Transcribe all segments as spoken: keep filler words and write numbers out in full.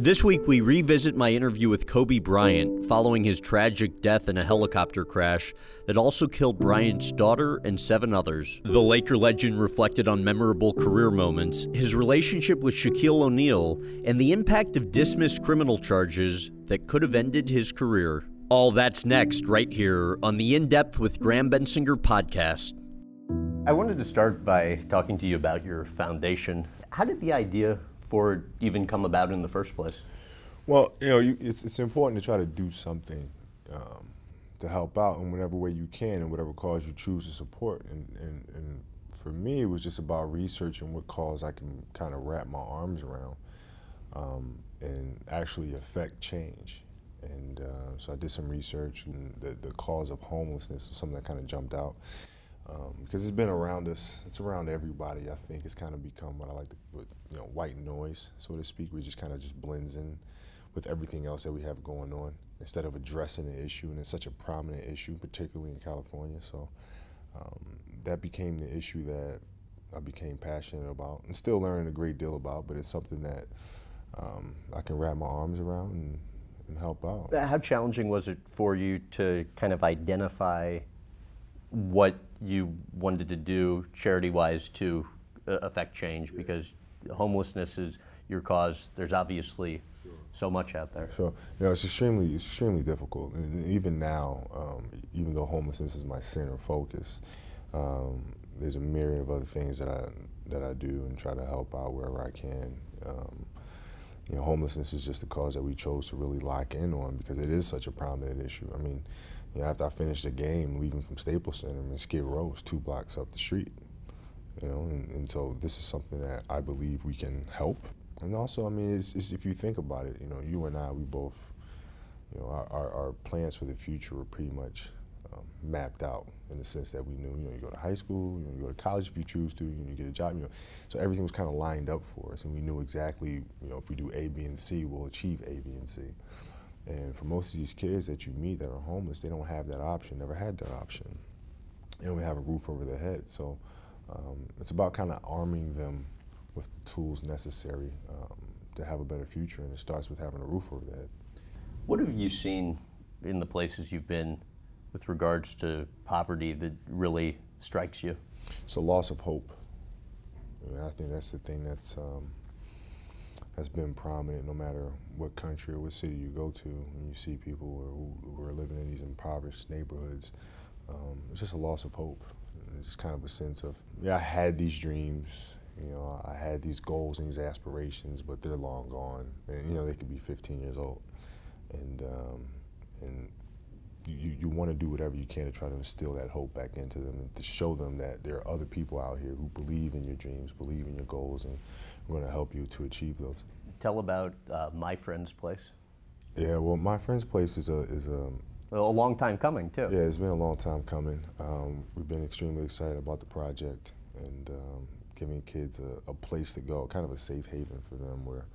This week, we revisit my interview with Kobe Bryant following his tragic death in a helicopter crash that also killed Bryant's daughter and seven others. The Laker legend reflected on memorable career moments, his relationship with Shaquille O'Neal, and the impact of dismissed criminal charges that could have ended his career. All that's next right here on the In-Depth with Graham Bensinger podcast. I wanted to start by talking to you about your foundation. How did the idea for it even come about in the first place? Well, you know, you, it's, it's important to try to do something um, to help out in whatever way you can and whatever cause you choose to support. And, and, and for me, it was just about researching what cause I can kind of wrap my arms around um, and actually affect change. And uh, so I did some research, and the, the cause of homelessness was something that kind of jumped out. Um, because it's been around us, it's around everybody, I think. It's kind of become what I like to, you know, white noise, so to speak, which just kind of just blends in with everything else that we have going on instead of addressing the issue, and it's such a prominent issue, particularly in California. So um, that became the issue that I became passionate about and still learning a great deal about, but it's something that um, I can wrap my arms around and, and help out. How challenging was it for you to kind of identify what you wanted to do charity-wise to uh, affect change, because homelessness is your cause. There's obviously sure. so much out there. So, you know, it's extremely, extremely difficult. And even now, um, even though homelessness is my center focus, um, there's a myriad of other things that I that I do and try to help out wherever I can. Um, you know, homelessness is just a cause that we chose to really lock in on because it is such a prominent issue. I mean. You know, after I finished the game, leaving from Staples Center, I mean, Skid Row is two blocks up the street, you know, and, and so this is something that I believe we can help. And also, I mean, it's, it's, if you think about it, you know, you and I, we both, you know, our, our, our plans for the future were pretty much um, mapped out in the sense that we knew, you know, you go to high school, you know, you go to college if you choose to, you know, you get a job, you know, so everything was kind of lined up for us, and we knew exactly, you know, if we do A, B, and C, we'll achieve A, B, and C. And for most of these kids that you meet that are homeless, they don't have that option, never had that option. And we have a roof over their head. So um, it's about kind of arming them with the tools necessary um, to have a better future. And it starts with having a roof over their head. What have you seen in the places you've been with regards to poverty that really strikes you? It's a loss of hope. I mean, I think that's the thing that's, um, that's been prominent no matter what country or what city you go to, when you see people who are, who are living in these impoverished neighborhoods. Um, it's just a loss of hope. It's just kind of a sense of, yeah, I had these dreams, you know, I had these goals and these aspirations, but they're long gone. And, you know, they could be fifteen years old. And, um, and you, you want to do whatever you can to try to instill that hope back into them, and to show them that there are other people out here who believe in your dreams, believe in your goals, and we're gonna help you to achieve those. Tell about uh, My Friend's Place. Yeah, well, My Friend's Place is a... is a, a long time coming, too. Yeah, it's been a long time coming. Um, we've been extremely excited about the project and um, giving kids a, a place to go, kind of a safe haven for them where,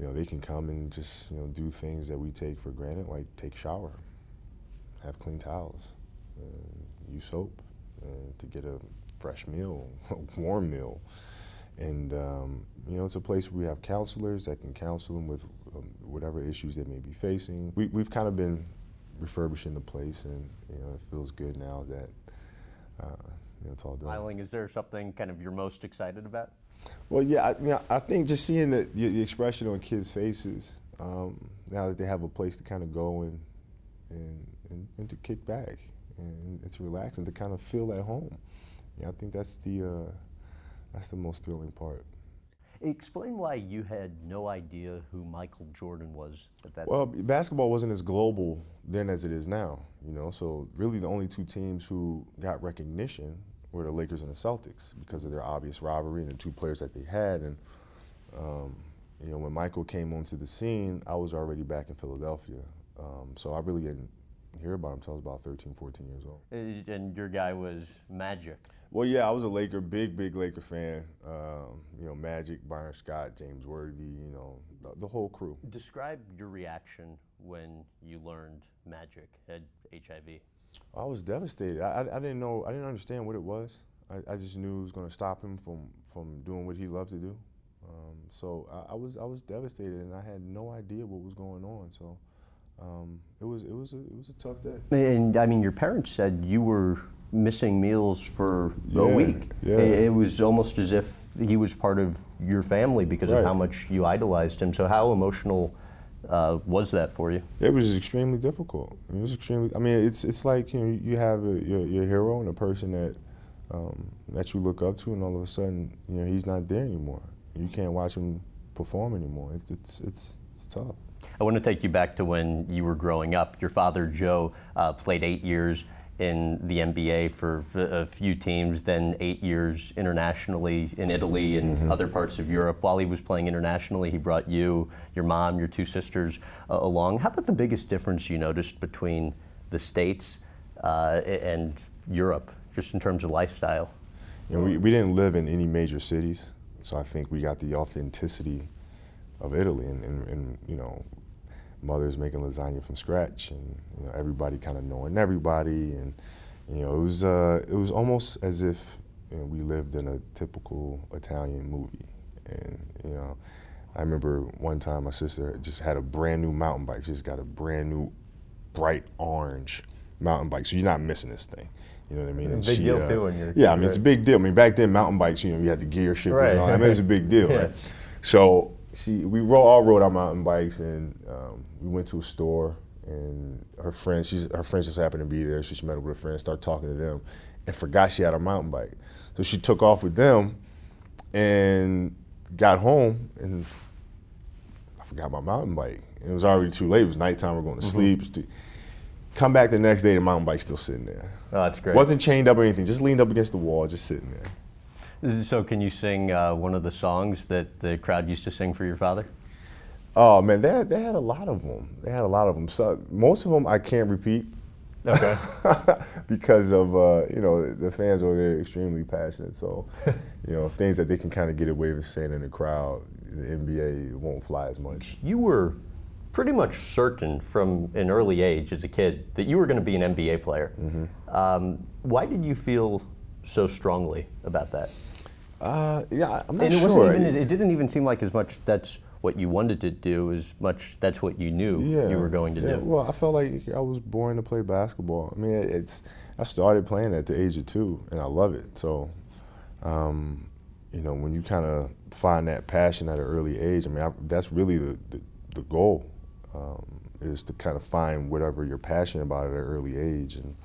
you know, they can come and just, you know, do things that we take for granted, like take a shower, have clean towels, and use soap, and to get a fresh meal, a warm meal. And, um, you know, it's a place where we have counselors that can counsel them with um, whatever issues they may be facing. We, we've kind of been refurbishing the place, and, you know, it feels good now that uh, you know, it's all done. Miling, is there something kind of you're most excited about? Well, yeah, I, you know, I think just seeing the, the expression on kids' faces um, now that they have a place to kind of go and, and, and, and to kick back and, and to relax and to kind of feel at home. Yeah, I think that's the... Uh, That's the most thrilling part. Explain why you had no idea who Michael Jordan was at that time. Well, basketball wasn't as global then as it is now, you know, so really the only two teams who got recognition were the Lakers and the Celtics because of their obvious rivalry and the two players that they had. And, um, you know, when Michael came onto the scene, I was already back in Philadelphia. Um, so I really didn't hear about him until I was about thirteen, fourteen years old. And your guy was Magic. Well, yeah, I was a Laker, big, big Laker fan. Um, you know, Magic, Byron Scott, James Worthy, you know, the, the whole crew. Describe your reaction when you learned Magic had H I V. I was devastated. I, I, I didn't know, I didn't understand what it was. I, I just knew it was gonna stop him from, from doing what he loved to do. Um, so I, I was I was devastated, and I had no idea what was going on. So um, it was it was a, it was a tough day. And I mean, your parents said you were missing meals for yeah, a week. Yeah. It, it was almost as if he was part of your family because right. of how much you idolized him. So how emotional uh, was that for you? It was extremely difficult. It was extremely. I mean, it's it's like you know you have a, your your hero and a person that um, that you look up to, and all of a sudden you know he's not there anymore. You can't watch him perform anymore. It, it's it's it's tough. I want to take you back to when you were growing up. Your father Joe uh, played eight years in the N B A for a few teams, then eight years internationally in Italy and mm-hmm. other parts of Europe. While he was playing internationally, he brought you, your mom, your two sisters uh, along. How about the biggest difference you noticed between the States uh, and Europe, just in terms of lifestyle? You know, we, we didn't live in any major cities, so I think we got the authenticity of Italy, and, and, and you know, mother's making lasagna from scratch, and you know, everybody kind of knowing everybody, and you know it was uh, it was almost as if you know, we lived in a typical Italian movie. And you know, I remember one time my sister just had a brand new mountain bike. She just got a brand new bright orange mountain bike, so you're not missing this thing. You know what I mean? And big she, deal uh, too when you're yeah, I mean it's a big deal. I mean back then mountain bikes, you know, you had the gear shifters right. and all that. I mean, it was a big deal. Yeah. Right? So. She, we ro all rode our mountain bikes, and um, we went to a store, and her friends, she's, her friends just happened to be there, so she met up with her friends, started talking to them, and forgot she had her mountain bike. So she took off with them, and got home, and I forgot my mountain bike. And it was already too late, it was nighttime, we're going to mm-hmm. sleep. Come back the next day, the mountain bike's still sitting there. Oh, that's great. Wasn't chained up or anything, just leaned up against the wall, just sitting there. So can you sing uh, one of the songs that the crowd used to sing for your father? Oh man, they had, they had a lot of them. They had a lot of them. So most of them I can't repeat. Okay. because of uh, you know the fans over there extremely passionate. So you know things that they can kind of get away with saying in the crowd, the N B A won't fly as much. You were pretty much certain from an early age as a kid that you were going to be an N B A player. Mm-hmm. um, why did you feel so strongly about that? Uh, yeah, I'm not and it sure. Wasn't even, it, it didn't even seem like as much that's what you wanted to do as much that's what you knew yeah, you were going to yeah. do. Well, I felt like I was born to play basketball. I mean, it's I started playing at the age of two, and I love it. So, um, you know, when you kind of find that passion at an early age, I mean, I, that's really the, the, the goal um, is to kind of find whatever you're passionate about at an early age. And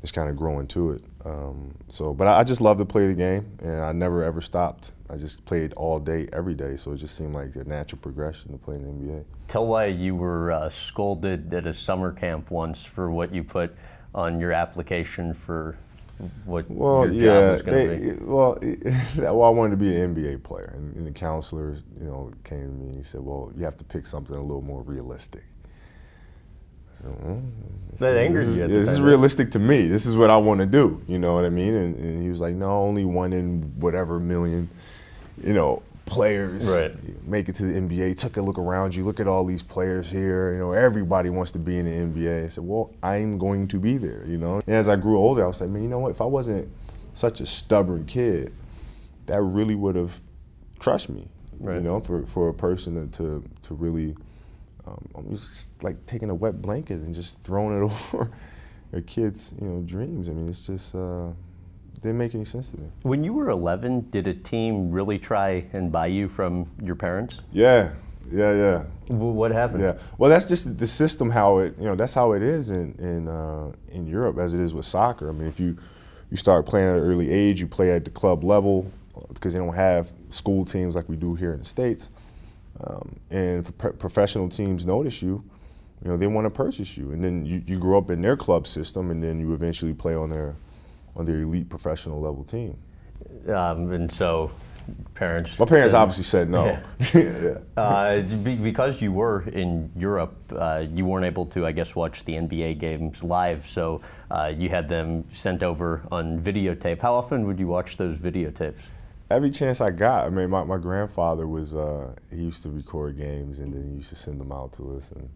it's kind of growing to it. Um, so, but I, I just love to play the game, and I never ever stopped. I just played all day, every day. So it just seemed like a natural progression to play in the N B A. Tell why you were uh, scolded at a summer camp once for what you put on your application for what well, your yeah, job was going to be. Well, well, I wanted to be an N B A player, and, and the counselor, you know, came to me and he said, "Well, you have to pick something a little more realistic." That angers you. This is realistic to me. This is what I want to do. You know what I mean? And, and he was like, "No, only one in whatever million, you know, players right. make it to the N B A. Took a look around you. Look at all these players here. You know, everybody wants to be in the N B A." I said, "Well, I'm going to be there." You know. And as I grew older, I was like, "Man, you know what? If I wasn't such a stubborn kid, that really would have crushed me. Right. You know, for for a person to to, to really." Um, I'm just like taking a wet blanket and just throwing it over a kid's, you know, dreams. I mean, it's just uh, didn't make any sense to me. When you were eleven, did a team really try and buy you from your parents? Yeah, yeah, yeah. Well, what happened? Yeah, well, that's just the system. How it, you know, that's how it is in in uh, in Europe, as it is with soccer. I mean, if you you start playing at an early age, you play at the club level because they don't have school teams like we do here in the States. Um, and if pro professional teams notice you, you know, they want to purchase you, and then you, you grow up in their club system, and then you eventually play on their on their elite professional level team. Um, and so, parents. My parents didn't. Obviously said no. Yeah. yeah. Uh, because you were in Europe, uh, you weren't able to, I guess, watch the N B A games live. So uh, you had them sent over on videotape. How often would you watch those videotapes? Every chance I got. I mean, my, my grandfather was, uh, he used to record games, and then he used to send them out to us, and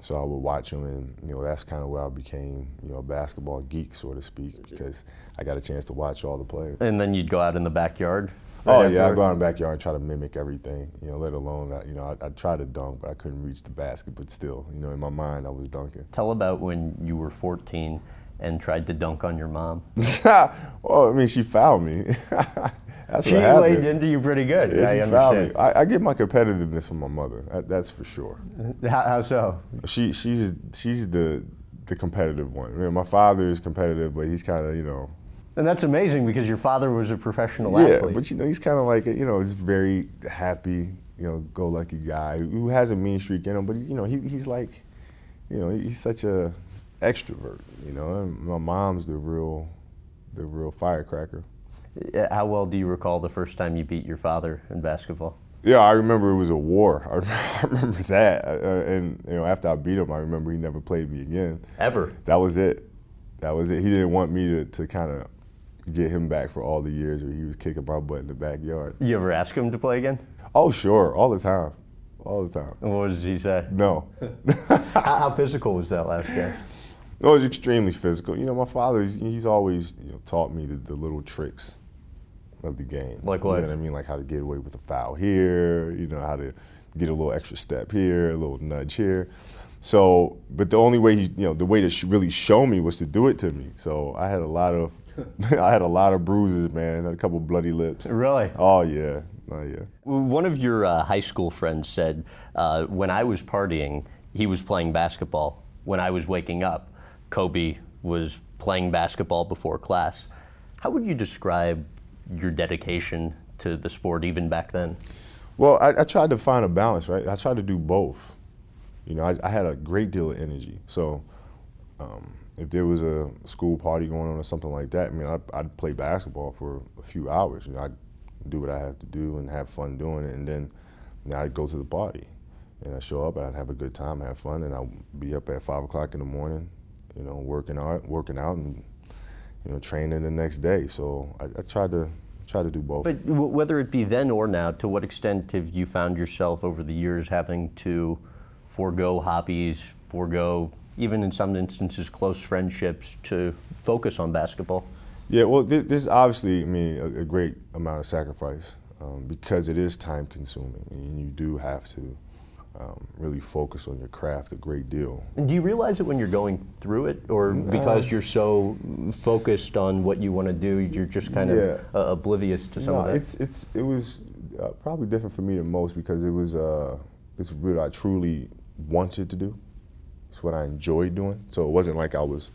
so I would watch them, and, you know, that's kind of where I became, you know, a basketball geek, so to speak, because I got a chance to watch all the players. And then you'd go out in the backyard? Oh yeah, work? I go out in the backyard and try to mimic everything, you know, let alone, I, you know, I, I tried to dunk, but I couldn't reach the basket, but still, you know, in my mind, I was dunking. Tell about when you were fourteen and tried to dunk on your mom. Well, I mean, she fouled me. That's she what happened. She laid into you pretty good. Yeah, I she fouled me. I, I get my competitiveness from my mother, I, that's for sure. How, how so? She She's she's the the competitive one. I mean, my father is competitive, but he's kind of, you know, and that's amazing because your father was a professional yeah, athlete. Yeah, but you know, he's kind of like, a, you know, just very happy, you know, go-lucky guy who has a mean streak in him, but you know, he, he's like, you know, he's such a extrovert, you know, and my mom's the real, the real firecracker. How well do you recall the first time you beat your father in basketball? Yeah, I remember it was a war. I remember that, and you know, after I beat him, I remember he never played me again. Ever? That was it, that was it. He didn't want me to, to kind of get him back for all the years where he was kicking my butt in the backyard. You ever ask him to play again? Oh, sure, all the time, all the time. And what does he say? No. How physical was that last game? It was extremely physical. You know, my father, he's always, you know, taught me the, the little tricks of the game. Like what? You know what I mean? Like how to get away with a foul here, you know, how to get a little extra step here, a little nudge here. So, but the only way he, you know, the way to sh- really show me was to do it to me. So I had a lot of, I had a lot of bruises, man, a couple bloody lips. Really? Oh yeah, oh yeah. One of your uh, high school friends said, uh, when I was partying, he was playing basketball. When I was waking up, Kobe was playing basketball before class. How would you describe your dedication to the sport even back then? Well, I, I tried to find a balance, right? I tried to do both. You know, I, I had a great deal of energy. So um, if there was a school party going on or something like that, I mean, I'd, I'd play basketball for a few hours. You know, I'd do what I have to do and have fun doing it, and then you know, I'd go to the party. And I'd show up and I'd have a good time, have fun, and I'd be up at five o'clock in the morning, you know, working out, working out, and you know, training the next day. So I, I tried to try to do both. But w- whether it be then or now, to what extent have you found yourself over the years having to forego hobbies, forego even in some instances close friendships to focus on basketball? Yeah, well, th- this obviously, I mean, a, a great amount of sacrifice um, because it is time consuming, and you do have to. Um, really focus on your craft a great deal. And do you realize it when you're going through it, or because uh, you're so focused on what you want to do, you're just kind yeah. of uh, oblivious to some no, of that? It's it's it was uh, probably different for me than most because it was uh it's what I truly wanted to do. It's what I enjoyed doing. So it wasn't like I was.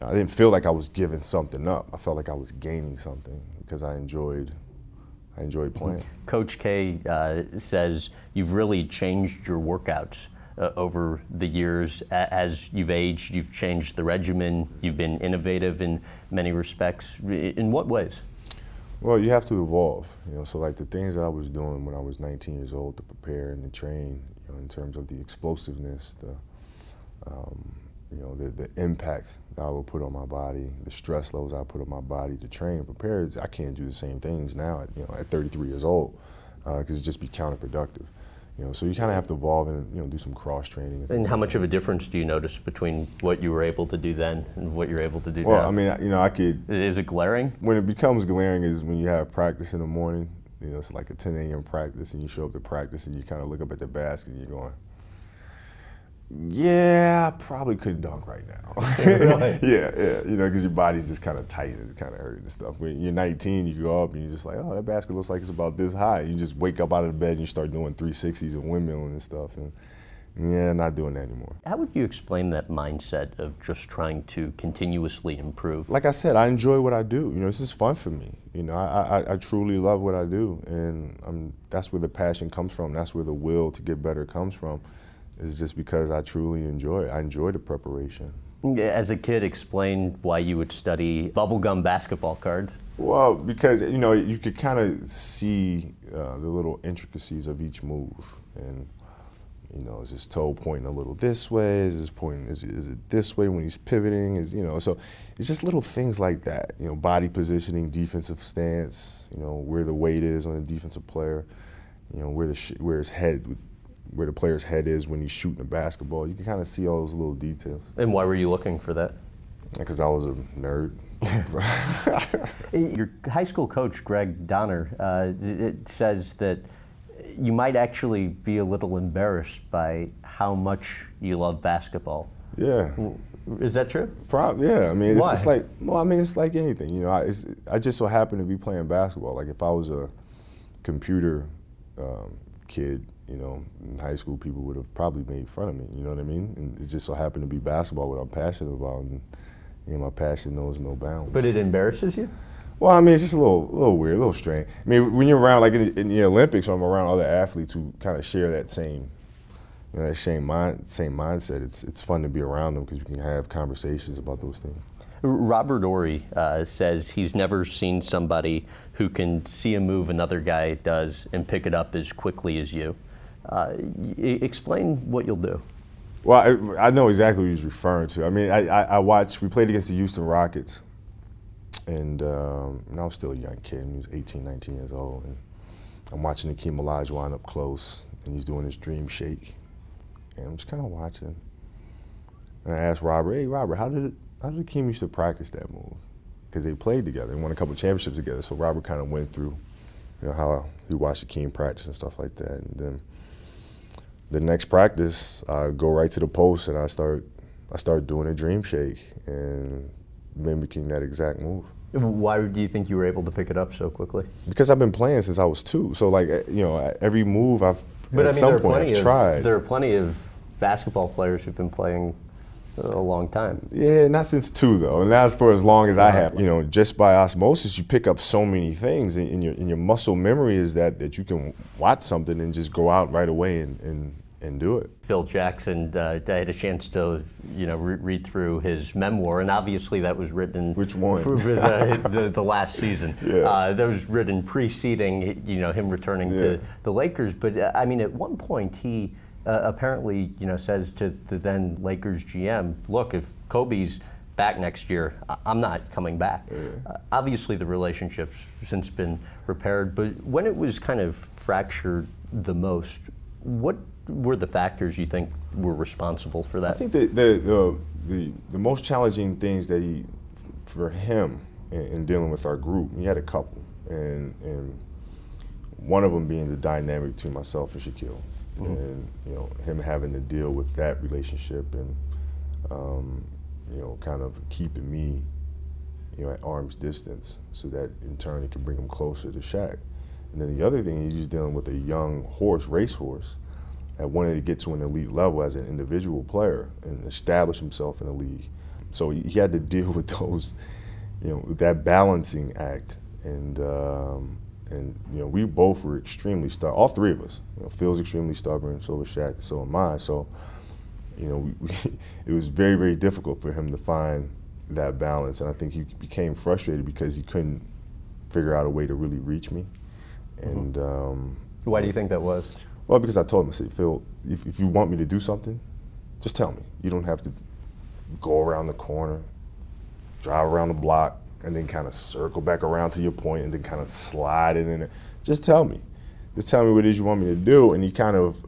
I didn't feel like I was giving something up. I felt like I was gaining something because I enjoyed. I enjoyed playing. Coach K uh, says you've really changed your workouts uh, over the years. A- as you've aged, you've changed the regimen. You've been innovative in many respects. In what ways? Well, you have to evolve. You know, so like the things that I was doing when I was nineteen years old to prepare and to train, you know, in terms of the explosiveness, the um, you know, the, the impact that I would put on my body, the stress levels I put on my body to train and prepare, I can't do the same things now at, you know, at thirty-three years old, because uh, it'd just be counterproductive. You know, so you kind of have to evolve and, you know, do some cross training. And how much of a difference do you notice between what you were able to do then and what you're able to do well, now? Well, I mean, you know, I could. Is it glaring? When it becomes glaring is when you have practice in the morning, you know, it's like a ten a.m. practice, and you show up to practice and you kind of look up at the basket and you're going, yeah, I probably couldn't dunk right now. yeah, yeah, you know, because your body's just kind of tight and kind of hurting and stuff. When you're nineteen, you go up and you're just like, oh, that basket looks like it's about this high. You just wake up out of the bed and you start doing three sixties and windmilling and stuff. And yeah, not doing that anymore. How would you explain that mindset of just trying to continuously improve? Like I said, I enjoy what I do. You know, this is fun for me. You know, I, I, I truly love what I do, and I'm, that's where the passion comes from. That's where the will to get better comes from. It's just because I truly enjoy it. I enjoy the preparation. As a kid, explain why you would study bubblegum basketball cards. Well, because, you know, you could kind of see uh, the little intricacies of each move. And, you know, is his toe pointing a little this way? Is his pointing, is, is it this way when he's pivoting? Is, you know, so it's just little things like that. You know, body positioning, defensive stance, you know, where the weight is on a defensive player, you know, where the sh- where his head would where the player's head is when he's shooting a basketball. You can kind of see all those little details. And why were you looking for that? Because I was a nerd. Your high school coach, Greg Donner, uh, it says that you might actually be a little embarrassed by how much you love basketball. Yeah. Is that true? Probably, yeah. I mean, it's, it's like, well, I mean, it's like anything. You know, I, it's, I just so happen to be playing basketball. Like, if I was a computer um, kid, you know, in high school, people would have probably made fun of me, you know what I mean? And it just so happened to be basketball, what I'm passionate about, and you know, my passion knows no bounds. But it embarrasses you? Well, I mean, it's just a little, little weird, a little strange. I mean, when you're around, like in, in the Olympics, I'm around other athletes who kind of share that same, you know, that same mind, same mindset. It's it's fun to be around them because you can have conversations about those things. Robert Ory uh, says he's never seen somebody who can see a move another guy does and pick it up as quickly as you. Uh, y explain what you'll do. Well, I, I know exactly what he's referring to. I mean, I, I, I watched, we played against the Houston Rockets, and, um, and I was still a young kid. I was eighteen, nineteen years old, and I'm watching Akeem Olajuwon up close, and he's doing his dream shake, and I'm just kind of watching. And I asked Robert, hey, Robert, how did, it, how did Akeem used to practice that move? Because they played together and won a couple championships together, so Robert kind of went through, you know, how he watched Akeem practice and stuff like that, and then the next practice, I go right to the post and I start, I start doing a dream shake and mimicking that exact move. Why do you think you were able to pick it up so quickly? Because I've been playing since I was two. So like, you know, every move I've, but at I mean, some point I've of, tried. There are plenty of basketball players who've been playing a long time. Yeah, not since two though, and that's for as long as I have. You know, just by osmosis, you pick up so many things, and, and your and your muscle memory is that that you can watch something and just go out right away and and, and do it. Phil Jackson, uh, I had a chance to you know re read through his memoir, and obviously that was written. Which one? the, the, the last season. Yeah. Uh, that was written preceding you know him returning yeah. to the Lakers. But uh, I mean, at one point he. Uh, apparently, you know, says to the then Lakers G M, look, if Kobe's back next year, I I'm not coming back. Yeah. Uh, obviously, the relationship's since been repaired, but when it was kind of fractured the most, what were the factors you think were responsible for that? I think the, the, the, the, the most challenging things that he, for him, in, in dealing with our group, he had a couple, and, and one of them being the dynamic between myself and Shaquille. Mm-hmm. And you know him having to deal with that relationship, and um, you know, kind of keeping me, you know, at arm's distance, so that in turn it could bring him closer to Shaq. And then the other thing, he's just dealing with a young horse, racehorse, that wanted to get to an elite level as an individual player and establish himself in the league. So he, he had to deal with those, you know, with that balancing act, and. Um, And you know, we both were extremely stubborn. All three of us. You know, Phil's extremely stubborn. So was Shaq. So am I. So, you know, we, we, it was very, very difficult for him to find that balance. And I think he became frustrated because he couldn't figure out a way to really reach me. And um, why do you think that was? Well, because I told him, I said, Phil, if, if you want me to do something, just tell me. You don't have to go around the corner, drive around the block, and then kind of circle back around to your point, and then kind of slide it in there. Just tell me. Just tell me what it is you want me to do. And he kind of,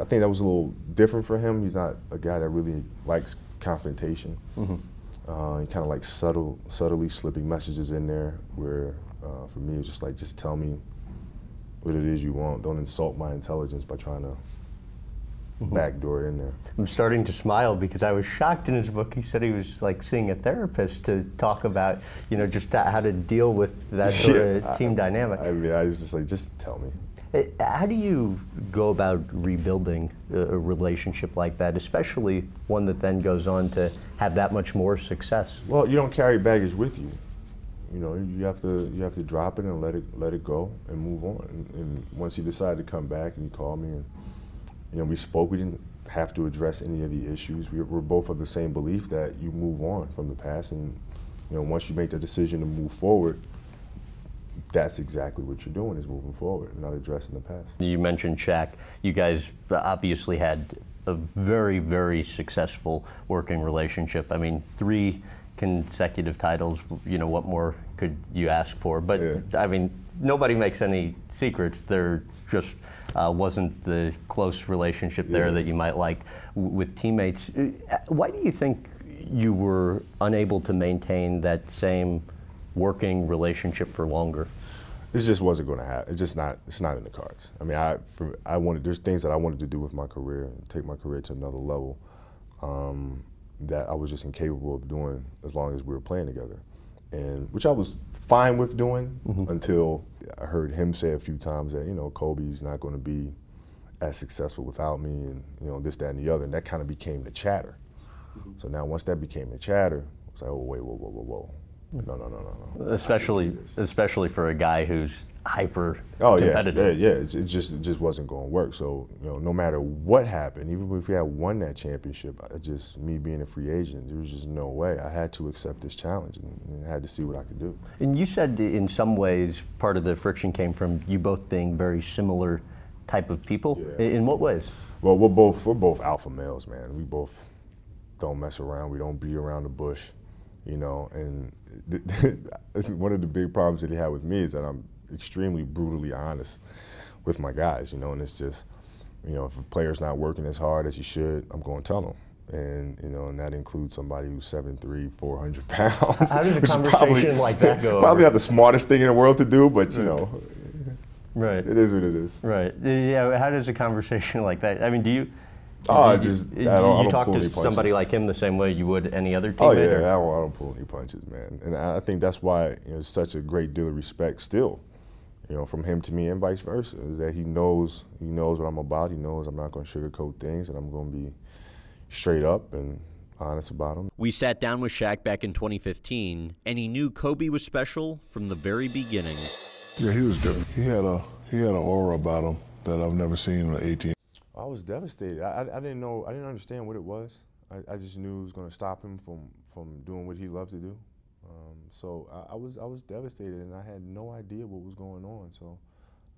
I think that was a little different for him. He's not a guy that really likes confrontation. Mm-hmm. uh, he kind of likes subtle, subtly slipping messages in there, where uh, for me, it's just like, just tell me what it is you want. Don't insult my intelligence by trying to Mm-hmm. backdoor in there. I'm starting to smile because I was shocked in his book. He said he was like seeing a therapist to talk about, you know, just how to deal with that sort yeah, of team I, dynamic. I mean, I was just like, just tell me. How do you go about rebuilding a relationship like that, especially one that then goes on to have that much more success? Well, you don't carry baggage with you. You know, you have to you have to drop it and let it let it go and move on. And, and once he decided to come back, and he called me and. You know, we spoke, we didn't have to address any of the issues. We were both of the same belief that you move on from the past, and you know, once you make the decision to move forward, that's exactly what you're doing, is moving forward, not addressing the past. You mentioned Shaq. You guys obviously had a very, very successful working relationship. I mean, three consecutive titles, you know, what more could you ask for? But, yeah. I mean, nobody makes any secrets. There just uh, wasn't the close relationship there yeah. that you might like w with teammates. Why do you think you were unable to maintain that same working relationship for longer? It just wasn't going to happen. It's just not. It's not in the cards. I mean, I for, I wanted. There's things that I wanted to do with my career and take my career to another level um, that I was just incapable of doing as long as we were playing together, and which I was fine with doing mm-hmm. until I heard him say a few times that you know Kobe's not going to be as successful without me, and you know this, that, and the other, and that kind of became the chatter. Mm-hmm. So now once that became the chatter, I was like, oh wait, whoa, whoa, whoa, whoa. No, no, no, no, no. Especially, especially for a guy who's hyper competitive. Oh yeah, yeah, yeah. It, it just, it just wasn't going to work. So you know, no matter what happened, even if we had won that championship, I just me being a free agent, there was just no way. I had to accept this challenge and, and had to see what I could do. And you said, in some ways, part of the friction came from you both being very similar type of people. Yeah. In, in what ways? Well, we're both we're both alpha males, man. We both don't mess around. We don't beat around the bush. You know, and one of the big problems that he had with me is that I'm extremely brutally honest with my guys, you know, and it's just, you know, if a player's not working as hard as he should, I'm going to tell him. And, you know, and that includes somebody who's seven three, four hundred pounds. How does a conversation probably, like that go Probably over? Not the smartest thing in the world to do, but, you know, right. It is what it is. Right. Yeah, how does a conversation like that, I mean, do you... Oh, I just, you, I don't, you I don't talk pull to any punches. Somebody like him the same way you would any other teammate? Oh, yeah, I don't, I don't pull any punches, man. And I think that's why you know, there's such a great deal of respect still, you know, from him to me and vice versa, is that he knows, he knows what I'm about, he knows I'm not going to sugarcoat things, and I'm going to be straight up and honest about them. We sat down with Shaq back in twenty fifteen, and he knew Kobe was special from the very beginning. Yeah, he was different. He had a, he had an aura about him that I've never seen in an eighteen. I was devastated. I, I didn't know, I didn't understand what it was. I, I just knew it was going to stop him from, from doing what he loved to do. Um, so I, I was I was devastated, and I had no idea what was going on. So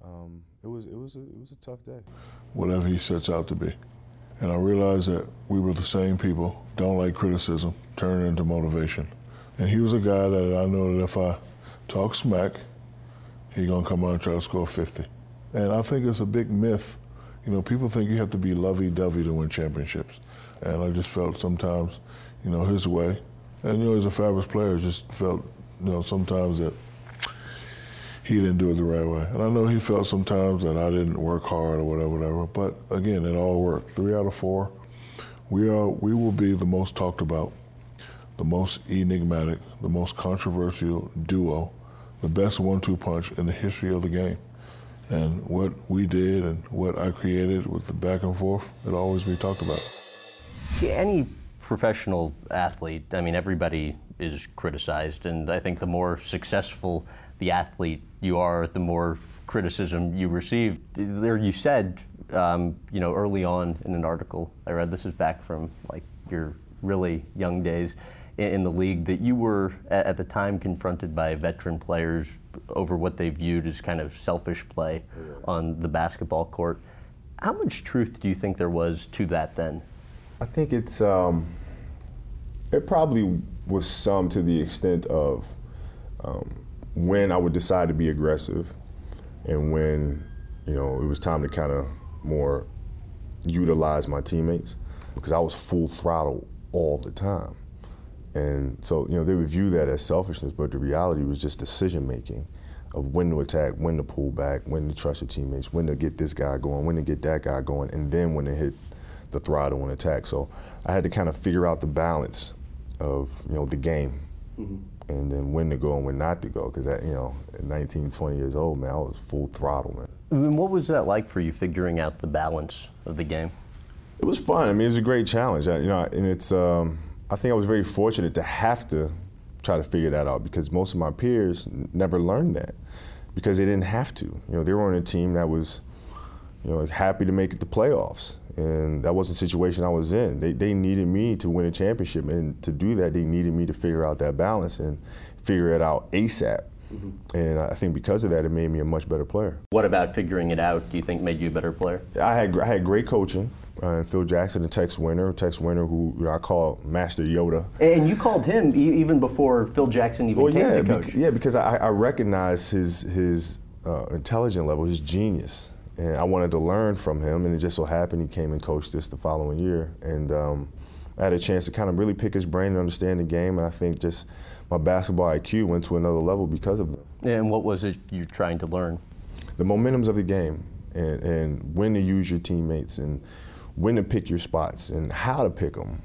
um, it was it was a, it was a tough day. Whatever he sets out to be, and I realized that we were the same people. Don't like criticism, turn it into motivation. And he was a guy that I know that if I talk smack, he gonna come out and try to score fifty. And I think it's a big myth. You know, people think you have to be lovey-dovey to win championships. And I just felt sometimes, you know, his way. And, you know, he's a fabulous player. I just felt, you know, sometimes that he didn't do it the right way. And I know he felt sometimes that I didn't work hard or whatever, whatever. But, again, it all worked. Three out of four, we are, we will be the most talked about, the most enigmatic, the most controversial duo, the best one two punch in the history of the game. And what we did and what I created with the back and forth, it'll always be talked about. Any professional athlete, I mean, everybody is criticized, and I think the more successful the athlete you are, the more criticism you receive. There you said, um, you know, early on in an article I read, this is back from like your really young days in the league, that you were at the time confronted by veteran players over what they viewed as kind of selfish play on the basketball court. How much truth do you think there was to that then? I think it's, um, it probably was some to the extent of um, when I would decide to be aggressive and when, you know, it was time to kind of more utilize my teammates, because I was full throttle all the time. And so, you know, they would view that as selfishness, but the reality was just decision-making of when to attack, when to pull back, when to trust your teammates, when to get this guy going, when to get that guy going, and then when to hit the throttle and attack. So I had to kind of figure out the balance of, you know, the game, mm-hmm. and then when to go and when not to go, because, you know, at nineteen, twenty years old, man, I was full throttle, man. And what was that like for you, figuring out the balance of the game? It was fun. I mean, it was a great challenge, I, you know, and it's... Um, I think I was very fortunate to have to try to figure that out, because most of my peers never learned that because they didn't have to. You know, they were on a team that was, you know, happy to make it to playoffs, and that wasn't the situation I was in. They they needed me to win a championship, and to do that, they needed me to figure out that balance and figure it out ASAP. Mm-hmm. And I think because of that, it made me a much better player. What about figuring it out, do you think, made you a better player? I had I had great coaching. Uh, Phil Jackson and Tex Winter, Tex Winter, who you know, I call Master Yoda. And you called him e even before Phil Jackson even well, came yeah, to coach. Bec yeah, because I, I recognized his his uh, intelligence level, his genius, and I wanted to learn from him. And it just so happened he came and coached us the following year. And um, I had a chance to kind of really pick his brain and understand the game, and I think just my basketball I Q went to another level because of it. And what was it you're trying to learn? The momentums of the game, and, and when to use your teammates, and when to pick your spots, and how to pick them,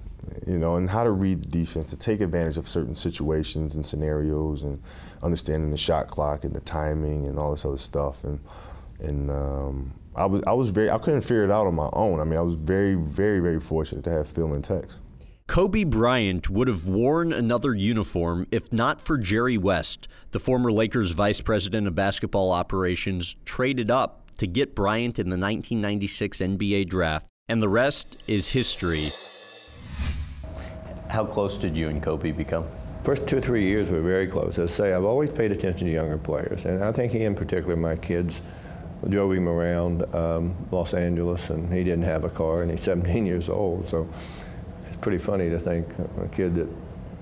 you know, and how to read the defense, to take advantage of certain situations and scenarios, and understanding the shot clock and the timing and all this other stuff. And and um, I was I was very I couldn't figure it out on my own. I mean, I was very very very fortunate to have Phil and Tex. Kobe Bryant would have worn another uniform if not for Jerry West. The former Lakers vice president of basketball operations traded up to get Bryant in the nineteen ninety-six N B A draft, and the rest is history. How close did you and Kobe become? First two or three years we were very close. As I say, I've always paid attention to younger players, and I think he in particular, my kids, drove him around um, Los Angeles, and he didn't have a car, and he's seventeen years old, so it's pretty funny to think a kid that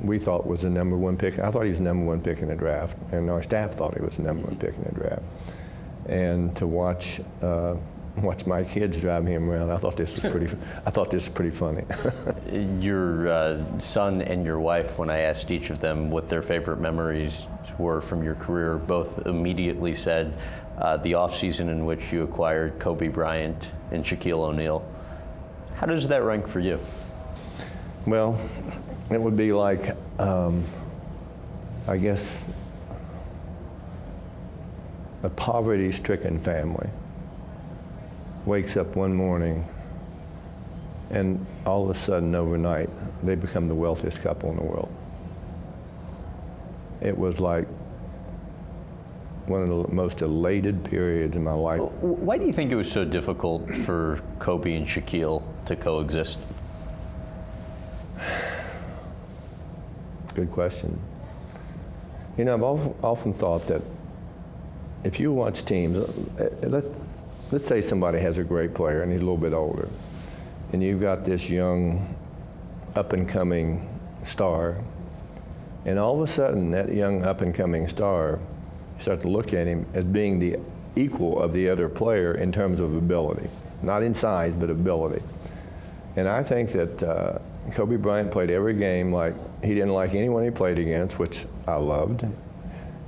we thought was the number one pick, I thought he was the number one pick in the draft, and our staff thought he was the number one pick in the draft, and to watch uh, watch my kids drive him around. I thought this was pretty. I thought this was pretty funny. Your uh, son and your wife, when I asked each of them what their favorite memories were from your career, both immediately said uh, the off season in which you acquired Kobe Bryant and Shaquille O'Neal. How does that rank for you? Well, it would be like, um, I guess, a poverty-stricken family wakes up one morning and all of a sudden overnight they become the wealthiest couple in the world. It was like one of the most elated periods in my life. Why do you think it was so difficult for Kobe and Shaquille to coexist? Good question. You know, I've often thought that if you watch teams, let's Let's say somebody has a great player and he's a little bit older, and you've got this young, up-and-coming star, and all of a sudden that young up-and-coming star, you start to look at him as being the equal of the other player in terms of ability, not in size, but ability. And I think that uh, Kobe Bryant played every game like he didn't like anyone he played against, which I loved.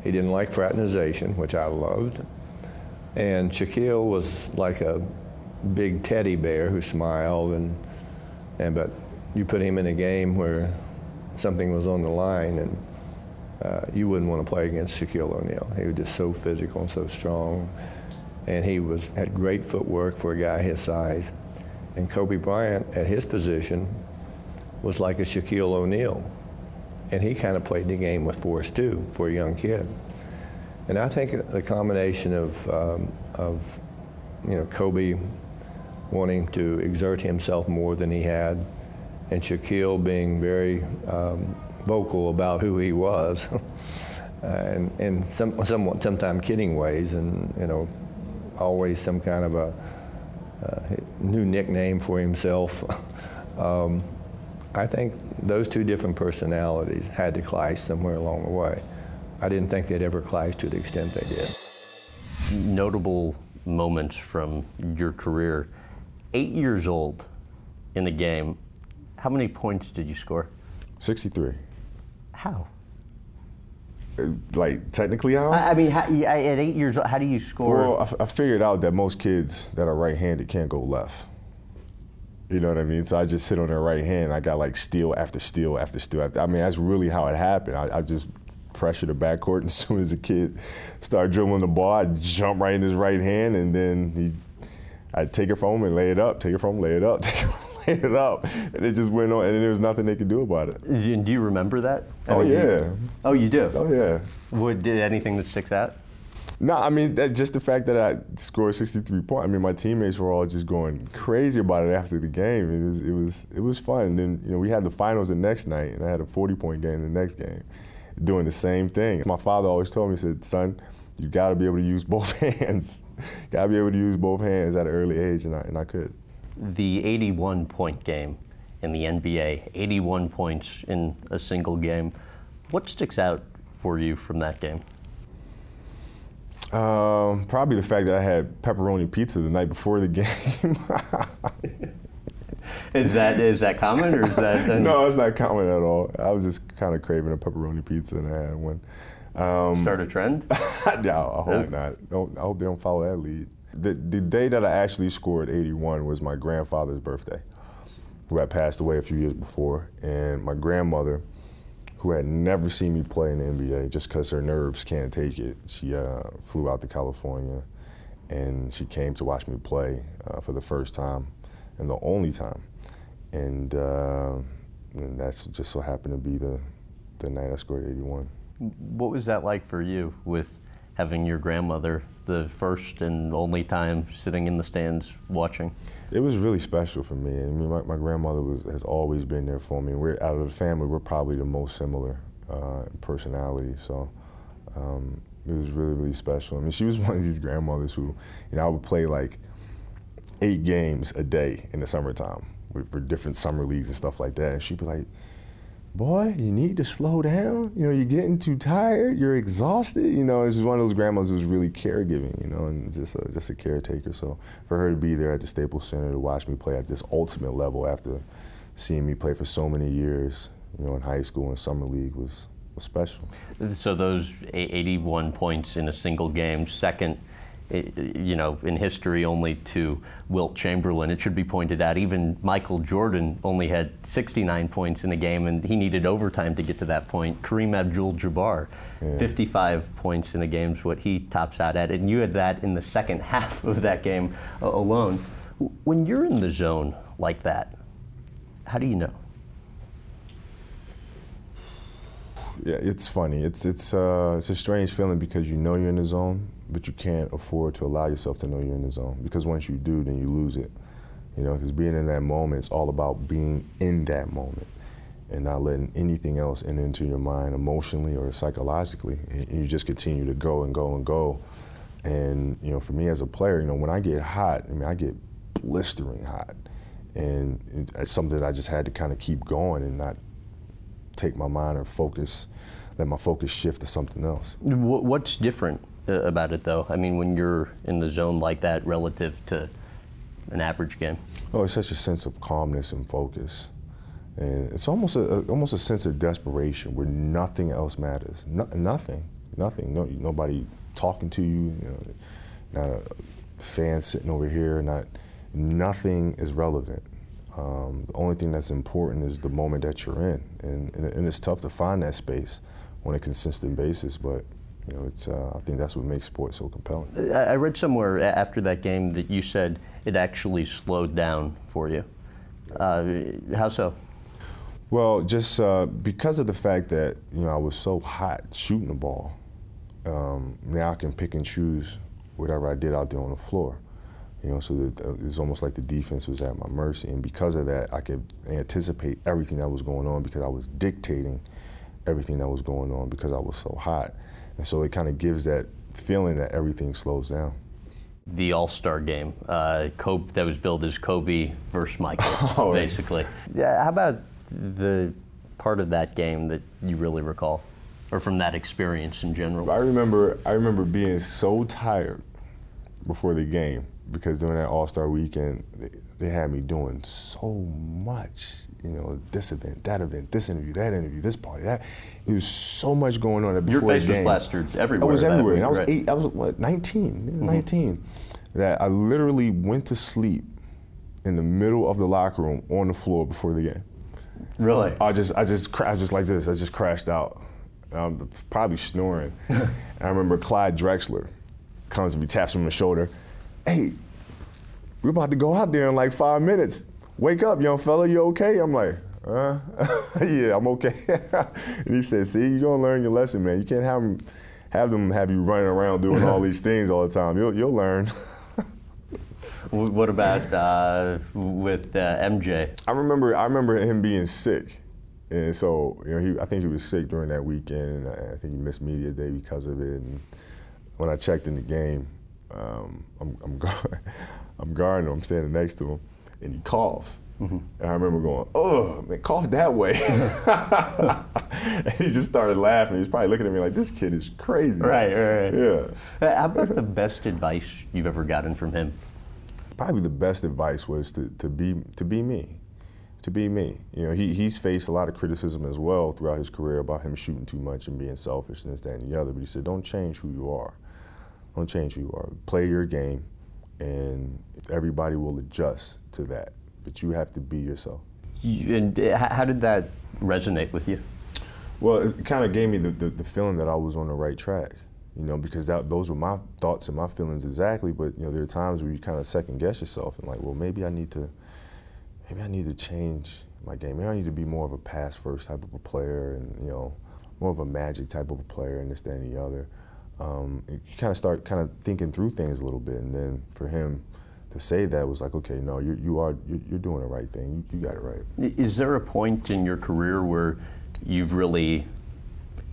He didn't like fraternization, which I loved. And Shaquille was like a big teddy bear who smiled, and and but you put him in a game where something was on the line, and uh, you wouldn't want to play against Shaquille O'Neal. He was just so physical and so strong, and he was had great footwork for a guy his size. And Kobe Bryant, at his position, was like a Shaquille O'Neal, and he kind of played the game with force too for a young kid. And I think the combination of, um, of, you know, Kobe wanting to exert himself more than he had, and Shaquille being very um, vocal about who he was, uh, and in some, somewhat, sometimes kidding ways, and, you know, always some kind of a uh, new nickname for himself. um, I think those two different personalities had to clash somewhere along the way. I didn't think they'd ever clash to the extent they did. Notable moments from your career. Eight years old in the game, how many points did you score? sixty-three. How? Like, technically how? I, I mean, how, at eight years old, how do you score? Well, I, f I figured out that most kids that are right-handed can't go left. You know what I mean? So I just sit on their right hand, and I got like steal after steal after steal. After, I mean, that's really how it happened. I, I just pressure the backcourt, and as soon as the kid started dribbling the ball, I'd jump right in his right hand, and then he, I'd take it from him and lay it up, take it from him, lay it up, take it from him, lay it up. And it just went on, and there was nothing they could do about it. And do you remember that? I oh, mean, yeah. You, oh, you do? Oh, yeah. What, did anything that sticks out? No, I mean, that, just the fact that I scored sixty-three points. I mean, my teammates were all just going crazy about it after the game. It was, it was, it was fun. And then, you know, we had the finals the next night, and I had a forty-point game the next game, doing the same thing. My father always told me, he said, son, you gotta be able to use both hands. Gotta be able to use both hands at an early age, and I, and I could. The eighty-one point game in the N B A, eighty-one points in a single game. What sticks out for you from that game? Um, probably the fact that I had pepperoni pizza the night before the game. Is that is that common, or is that? Uh, no, it's not common at all. I was just kind of craving a pepperoni pizza, and I had one. Um, Start a trend? No, I hope yeah. not. Don't, I hope they don't follow that lead. The the day that I actually scored eighty-one was my grandfather's birthday, who had passed away a few years before, and my grandmother, who had never seen me play in the N B A just because her nerves can't take it. She uh, flew out to California, and she came to watch me play uh, for the first time and the only time. And, uh, and that's just so happened to be the, the night I scored eighty-one. What was that like for you with having your grandmother the first and only time sitting in the stands watching? It was really special for me. I mean, my, my grandmother was, has always been there for me. We're out of the family, we're probably the most similar uh, in personality. So um, it was really, really special. I mean, she was one of these grandmothers who, you know, I would play like eight games a day in the summertime for different summer leagues and stuff like that. And she'd be like, boy, you need to slow down. You know, you're getting too tired. You're exhausted. You know, it's one of those grandmas who's really caregiving, you know, and just a, just a caretaker. So for her to be there at the Staples Center to watch me play at this ultimate level after seeing me play for so many years, you know, in high school and summer league was, was special. So those eighty-one points in a single game, second, you know, in history only to Wilt Chamberlain. It should be pointed out, even Michael Jordan only had sixty-nine points in a game, and he needed overtime to get to that point. Kareem Abdul-Jabbar, yeah. fifty-five points in a game is what he tops out at, and you had that in the second half of that game alone. When you're in the zone like that, how do you know? Yeah, it's funny. It's, it's, uh, it's a strange feeling because you know you're in the zone, but you can't afford to allow yourself to know you're in the zone, because once you do, then you lose it. You know, because being in that moment, it's all about being in that moment and not letting anything else enter into your mind emotionally or psychologically. And you just continue to go and go and go. And, you know, for me as a player, you know, when I get hot, I mean, I get blistering hot. And it's something that I just had to kind of keep going and not take my mind or focus, let my focus shift to something else. What's different about it, though? I mean, when you're in the zone like that relative to an average game? Oh, it's such a sense of calmness and focus. And it's almost a, almost a sense of desperation where nothing else matters. No, nothing, nothing. No, nobody talking to you, you know, not a fan sitting over here, not, nothing is relevant. Um, the only thing that's important is the moment that you're in. And, and, and it's tough to find that space on a consistent basis, but you know, it's, uh, I think that's what makes sports so compelling. I read somewhere after that game that you said it actually slowed down for you. Uh, how so? Well, just uh, because of the fact that, you know, I was so hot shooting the ball, um, now I can pick and choose whatever I did out there on the floor. You know, so that it was almost like the defense was at my mercy. And because of that, I could anticipate everything that was going on because I was dictating everything that was going on because I was so hot. And so it kind of gives that feeling that everything slows down. The All-Star game, uh, Kobe, that was billed as Kobe versus Michael, oh, basically. Yeah. How about the part of that game that you really recall, or from that experience in general? I remember, I remember being so tired before the game because during that All-Star weekend, they, they had me doing so much. You know, this event, that event, this interview, that interview, this party, that. It was so much going on that before the game. Your face was plastered everywhere. I was everywhere. And I was right. eight, I was what, nineteen, nineteen. Mm-hmm. That I literally went to sleep in the middle of the locker room on the floor before the game. Really? I just, I just crashed just like this. I just crashed out. I'm probably snoring. And I remember Clyde Drexler comes and taps him on the shoulder. Hey, we're about to go out there in like five minutes. Wake up, young fella, you okay? I'm like, uh, yeah, I'm okay. And he said, see, you're gonna learn your lesson, man. You can't have them have, them have you running around doing all these things all the time. You'll, you'll learn. What about uh, with uh, M J? I remember, I remember him being sick. And so, you know, he, I think he was sick during that weekend. And I, I think he missed media day because of it. And when I checked in the game, um, I'm, I'm, guard, I'm guarding him, I'm standing next to him. And he coughs. Mm-hmm. And I remember going, oh, man, cough that way. And he just started laughing. He was probably looking at me like, this kid is crazy. Right, right, right. Yeah. How about the best advice you've ever gotten from him? Probably the best advice was to, to, be, to be me. to be me. You know, he, he's faced a lot of criticism as well throughout his career about him shooting too much and being selfish and this, that, and the other. But he said, don't change who you are. Don't change who you are. Play your game, and everybody will adjust to that. But you have to be yourself. You, and how did that resonate with you? Well, it kind of gave me the, the, the feeling that I was on the right track, you know, because that, those were my thoughts and my feelings exactly. But, you know, there are times where you kind of second guess yourself and like, well, maybe I need to, maybe I need to change my game. Maybe I need to be more of a pass first type of a player and, you know, more of a Magic type of a player and this, that, and the other. Um, you kind of start kind of thinking through things a little bit. And then for him to say that was like, okay, no, you, you are, you're, you're doing the right thing. You, you got it right. Is there a point in your career where you've really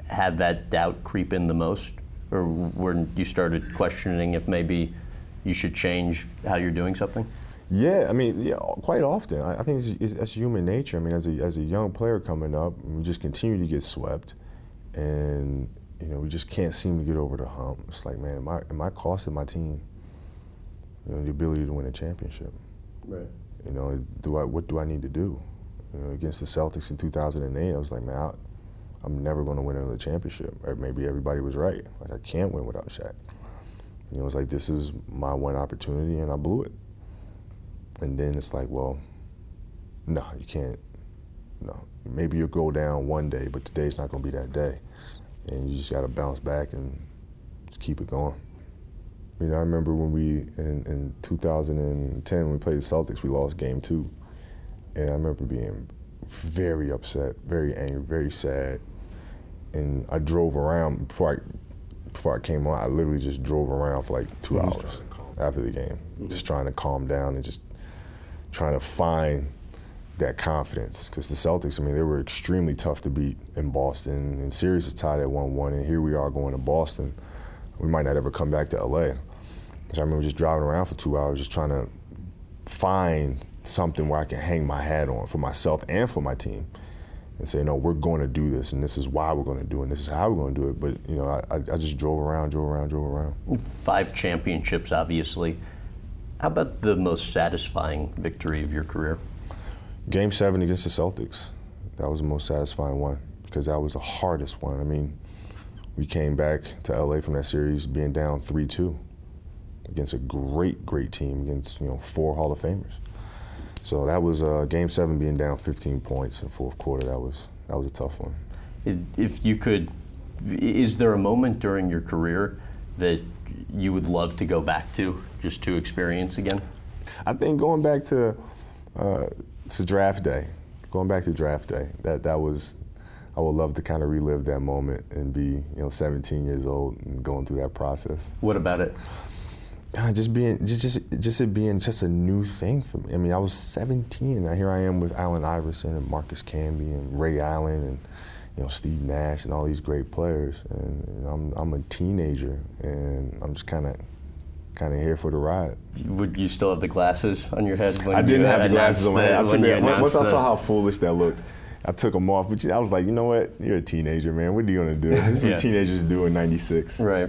had that doubt creep in the most, or when you started questioning if maybe you should change how you're doing something? Yeah, I mean, yeah, quite often. I, I think it's, it's, it's human nature. I mean, as a, as a young player coming up, we just continue to get swept, and you know, we just can't seem to get over the hump. It's like, man, am I, am I costing my team, you know, the ability to win a championship? Right. You know, do I, what do I need to do? You know, against the Celtics in two thousand eight, I was like, man, I, I'm never going to win another championship. Or maybe everybody was right. Like, I can't win without Shaq. You know, it's like, this is my one opportunity, and I blew it. And then it's like, well, no, you can't. No, maybe you'll go down one day, but today's not going to be that day. And you just got to bounce back and just keep it going. You know, I remember when we, in, in two thousand ten, when we played the Celtics, we lost game two. And I remember being very upset, very angry, very sad. And I drove around, before I, before I came on, I literally just drove around for like two hours after the game, mm-hmm. just trying to calm down and just trying to find that confidence. Because the Celtics, I mean, they were extremely tough to beat in Boston. And series is tied at one one, and here we are going to Boston. We might not ever come back to L A. So I remember just driving around for two hours, just trying to find something where I can hang my hat on for myself and for my team and say, no, we're going to do this, and this is why we're going to do it, and this is how we're going to do it. But, you know, I, I just drove around, drove around, drove around. Five championships, obviously. How about the most satisfying victory of your career? Game seven against the Celtics. That was the most satisfying one because that was the hardest one. I mean, we came back to L A from that series being down three two against a great, great team, against, you know, four Hall of Famers. So that was uh, game seven, being down fifteen points in fourth quarter. That was that was a tough one. If you could, is there a moment during your career that you would love to go back to, just to experience again? I think going back to uh, to draft day, going back to draft day. That that was, I would love to kind of relive that moment and be, you know, seventeen years old and going through that process. What about it? Just being, just, just, just it being just a new thing for me. I mean, I was seventeen, and here I am with Allen Iverson and Marcus Camby and Ray Allen and, you know, Steve Nash and all these great players. And, and I'm, I'm a teenager, and I'm just kind of, kind of here for the ride. Would you still have the glasses on your head? When I didn't have the glasses on my head. I took it, once I saw how foolish that looked, I took them off. But I was like, you know what? You're a teenager, man. What are you gonna do? This is yeah. what teenagers do in ninety-six. Right.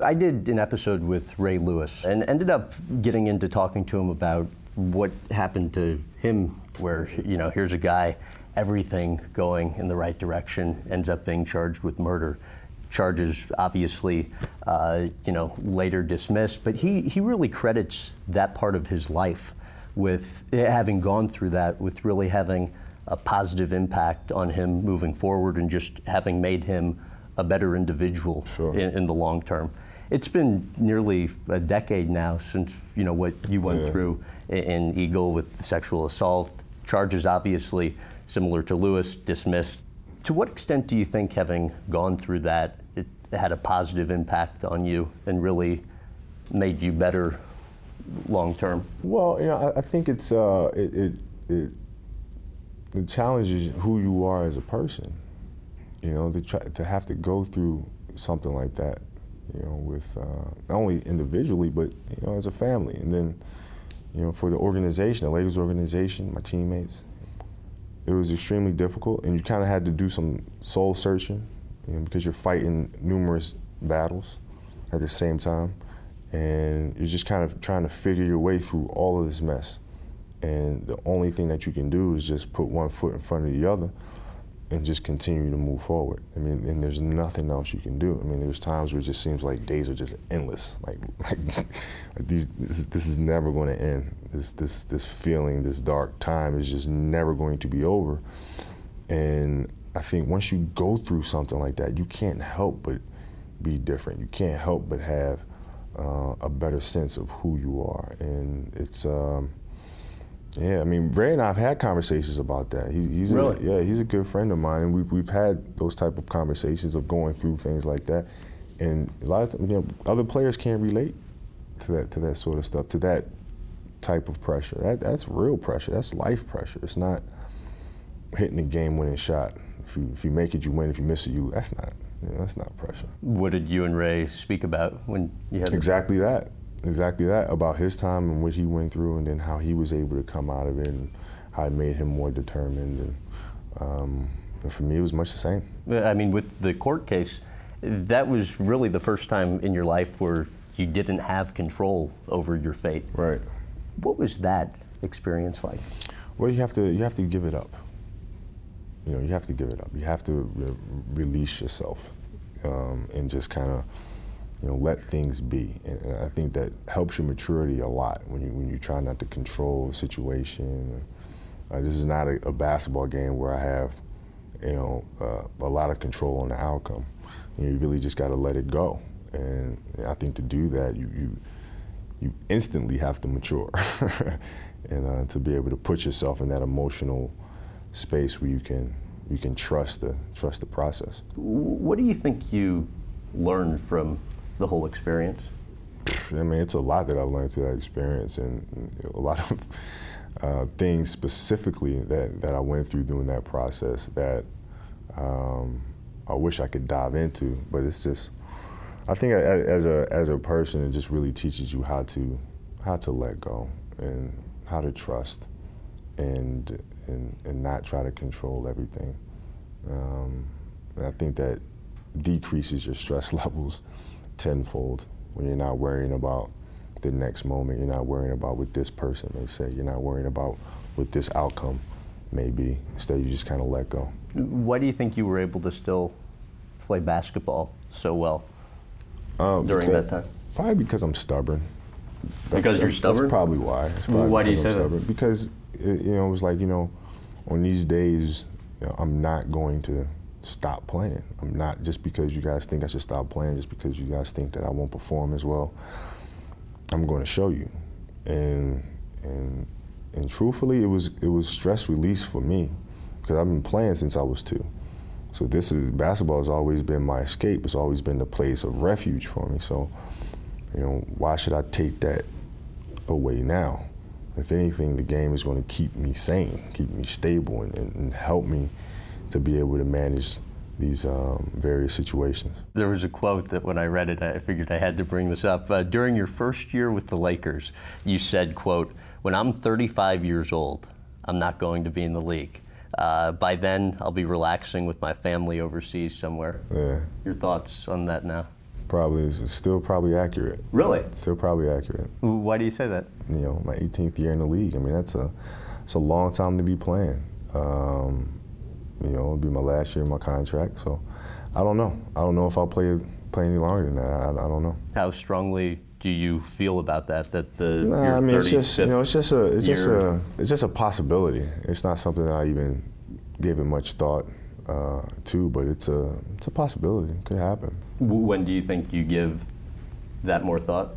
I did an episode with Ray Lewis and ended up getting into talking to him about what happened to him, where, you know, here's a guy, everything going in the right direction, ends up being charged with murder. Charges obviously, uh, you know, later dismissed, but he, he really credits that part of his life with having gone through that, with really having a positive impact on him moving forward and just having made him a better individual sure. in, in the long term. It's been nearly a decade now since, you know, what you went yeah. through in Eagle with the sexual assault. Charges obviously similar to Lewis, dismissed. To what extent do you think having gone through that, it had a positive impact on you and really made you better long term? Well, you know, I, I think it's, uh, it, it, it It challenges who you are as a person, you know, to, try, to have to go through something like that, you know, with uh, not only individually, but, you know, as a family. And then, you know, for the organization, the Lakers organization, my teammates, it was extremely difficult. And you kind of had to do some soul searching, you know, because you're fighting numerous battles at the same time. And you're just kind of trying to figure your way through all of this mess. And the only thing that you can do is just put one foot in front of the other and just continue to move forward. I mean, and there's nothing else you can do. I mean, there's times where it just seems like days are just endless. Like, like, like these, this, is, this is never going to end. This, this, this feeling, this dark time is just never going to be over. And I think once you go through something like that, you can't help but be different. You can't help but have uh, a better sense of who you are. And it's, um, yeah, I mean, Ray and I have had conversations about that. He, he's really? A, yeah, he's a good friend of mine, and we've, we've had those type of conversations of going through things like that. And a lot of times, you know, other players can't relate to that, to that sort of stuff, to that type of pressure. That, that's real pressure, that's life pressure. It's not hitting a game-winning shot. If you, if you make it, you win. If you miss it, you, that's not, you know, that's not pressure. What did you and Ray speak about when you had Exactly that. Exactly that, about his time and what he went through, and then how he was able to come out of it, and how it made him more determined. And, um, and for me, it was much the same. I mean, with the court case, that was really the first time in your life where you didn't have control over your fate. Right. What was that experience like? Well, you have to you have to give it up. You know, you have to give it up. You have to re release yourself, um, and just kind of, you know, let things be. And I think that helps your maturity a lot when you when you try not to control a situation. Uh, this is not a, a basketball game where I have, you know, uh, a lot of control on the outcome. You know, you really just got to let it go. And I think to do that, you you, you instantly have to mature, and uh, to be able to put yourself in that emotional space where you can you can trust the trust the process. What do you think you learned from the whole experience? I mean, it's a lot that I've learned through that experience, and a lot of uh, things specifically that, that I went through during that process that um, I wish I could dive into. But it's just, I think as a as a person, it just really teaches you how to how to let go and how to trust, and and and not try to control everything. Um, and I think that decreases your stress levels tenfold when you're not worrying about the next moment. You're not worrying about what this person may say. You're not worrying about what this outcome may be. Instead, you just kind of let go. Why do you think you were able to still play basketball so well um, during that time? Probably because I'm stubborn. That's, because you're that's, stubborn? That's probably why. That's probably why do you I'm say stubborn. That? Because it, you know, it was like, you know, on these days, you know, I'm not going to stop playing. I'm not, just because you guys think I should stop playing, just because you guys think that I won't perform as well, I'm going to show you. And and and truthfully, it was it was stress release for me, because I've been playing since I was two. So this is, basketball has always been my escape. It's always been the place of refuge for me. So, you know, why should I take that away now? If anything, the game is going to keep me sane, keep me stable, and, and, and help me to be able to manage these um, various situations. There was a quote that when I read it, I figured I had to bring this up. Uh, during your first year with the Lakers, you said, quote, "When I'm thirty-five years old, I'm not going to be in the league. Uh, by then, I'll be relaxing with my family overseas somewhere." Yeah. Your thoughts on that now? Probably, it's still probably accurate. Really? It's still probably accurate. Why do you say that? You know, my eighteenth year in the league. I mean, that's a, it's a long time to be playing. Um, You know, it'll be my last year of my contract, so I don't know. I don't know if I'll play play any longer than that. I, I don't know. How strongly do you feel about that? That the nah, your I mean, it's just you know, it's just a it's year. just a it's just a possibility. It's not something that I even gave it much thought uh, to, but it's a it's a possibility. It could happen. When do you think you give that more thought?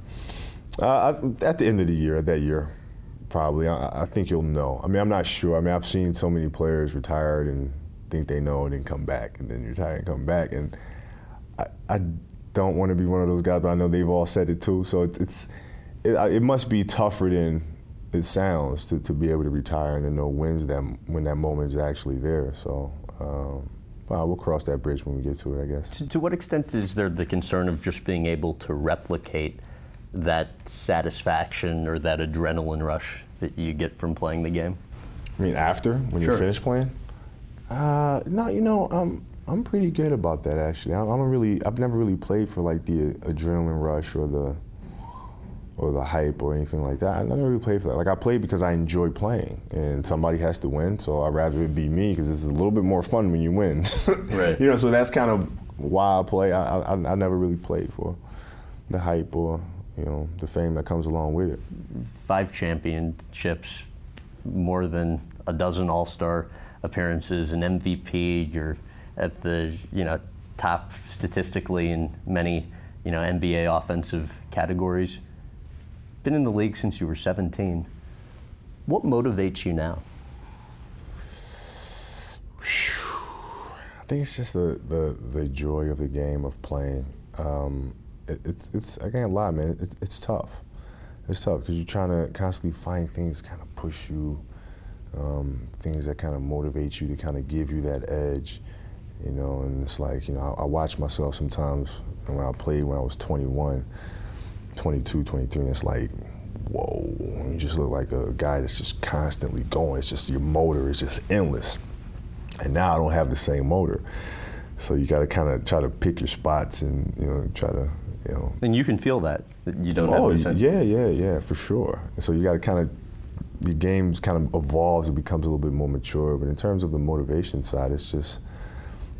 Uh, I, at the end of the year, that year. Probably. I, I think you'll know. I mean, I'm not sure. I mean, I've seen so many players retired and think they know and then come back, and then retire and come back, and I, I don't want to be one of those guys, but I know they've all said it too, so it, it's it, it must be tougher than it sounds to, to be able to retire and to know when's that, when that moment is actually there. So um, well, we'll cross that bridge when we get to it, I guess. To, to what extent is there the concern of just being able to replicate that satisfaction or that adrenaline rush that you get from playing the game? I mean, after, when sure. you're finished playing? Uh, no, you know, I'm, I'm pretty good about that, actually. I, I don't really, I've never really played for like the adrenaline rush or the, or the hype or anything like that. I never really played for that. Like, I played because I enjoy playing, and somebody has to win, so I'd rather it be me because it's a little bit more fun when you win. Right. You know, so that's kind of why I play. I, I, I never really played for the hype or, you know, the fame that comes along with it. Five championships, more than a dozen All-Star appearances, an M V P. You're at the, you know, top statistically in many, you know, N B A offensive categories. Been in the league since you were seventeen. What motivates you now? I think it's just the the, the joy of the game of playing. Um, it, it's it's I can't lie, man. It, it's tough. It's tough because you're trying to constantly find things kind of push you, um, things that kind of motivate you to kind of give you that edge, you know. And it's like, you know, I, I watch myself sometimes when I played when I was twenty-one, twenty-two, twenty-three, and it's like, whoa, you just look like a guy that's just constantly going. It's just your motor is just endless. And now I don't have the same motor. So you got to kind of try to pick your spots and, you know, try to, you know. And you can feel that, that you don't oh, have the same. Yeah, yeah, yeah, for sure. And so you got to kind of, your game kind of evolves, it becomes a little bit more mature. But in terms of the motivation side, it's just,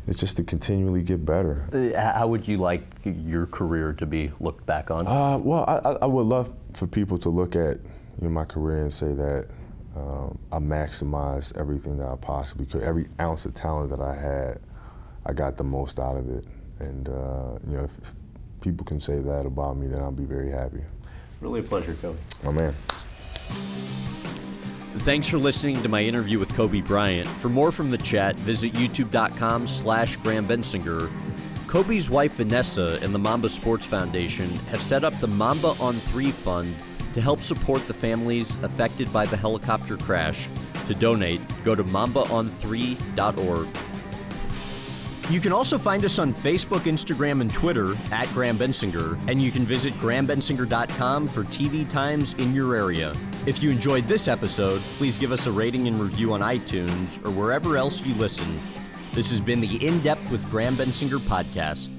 it's just to continually get better. How would you like your career to be looked back on? Uh, well, I, I would love for people to look at, you know, my career and say that um, I maximized everything that I possibly could. Every ounce of talent that I had, I got the most out of it. And uh, you know, if, if people can say that about me, then I'll be very happy. Really a pleasure, Kobe. My man. Thanks for listening to my interview with Kobe Bryant. For more from the chat, visit youtube.com slash Graham Bensinger. Kobe's wife, Vanessa, and the Mamba Sports Foundation have set up the Mamba on three Fund to help support the families affected by the helicopter crash. To donate, go to mamba on three dot org. You can also find us on Facebook, Instagram, and Twitter at Graham Bensinger, and you can visit graham bensinger dot com for T V times in your area. If you enjoyed this episode, please give us a rating and review on iTunes or wherever else you listen. This has been the In-Depth with Graham Bensinger podcast.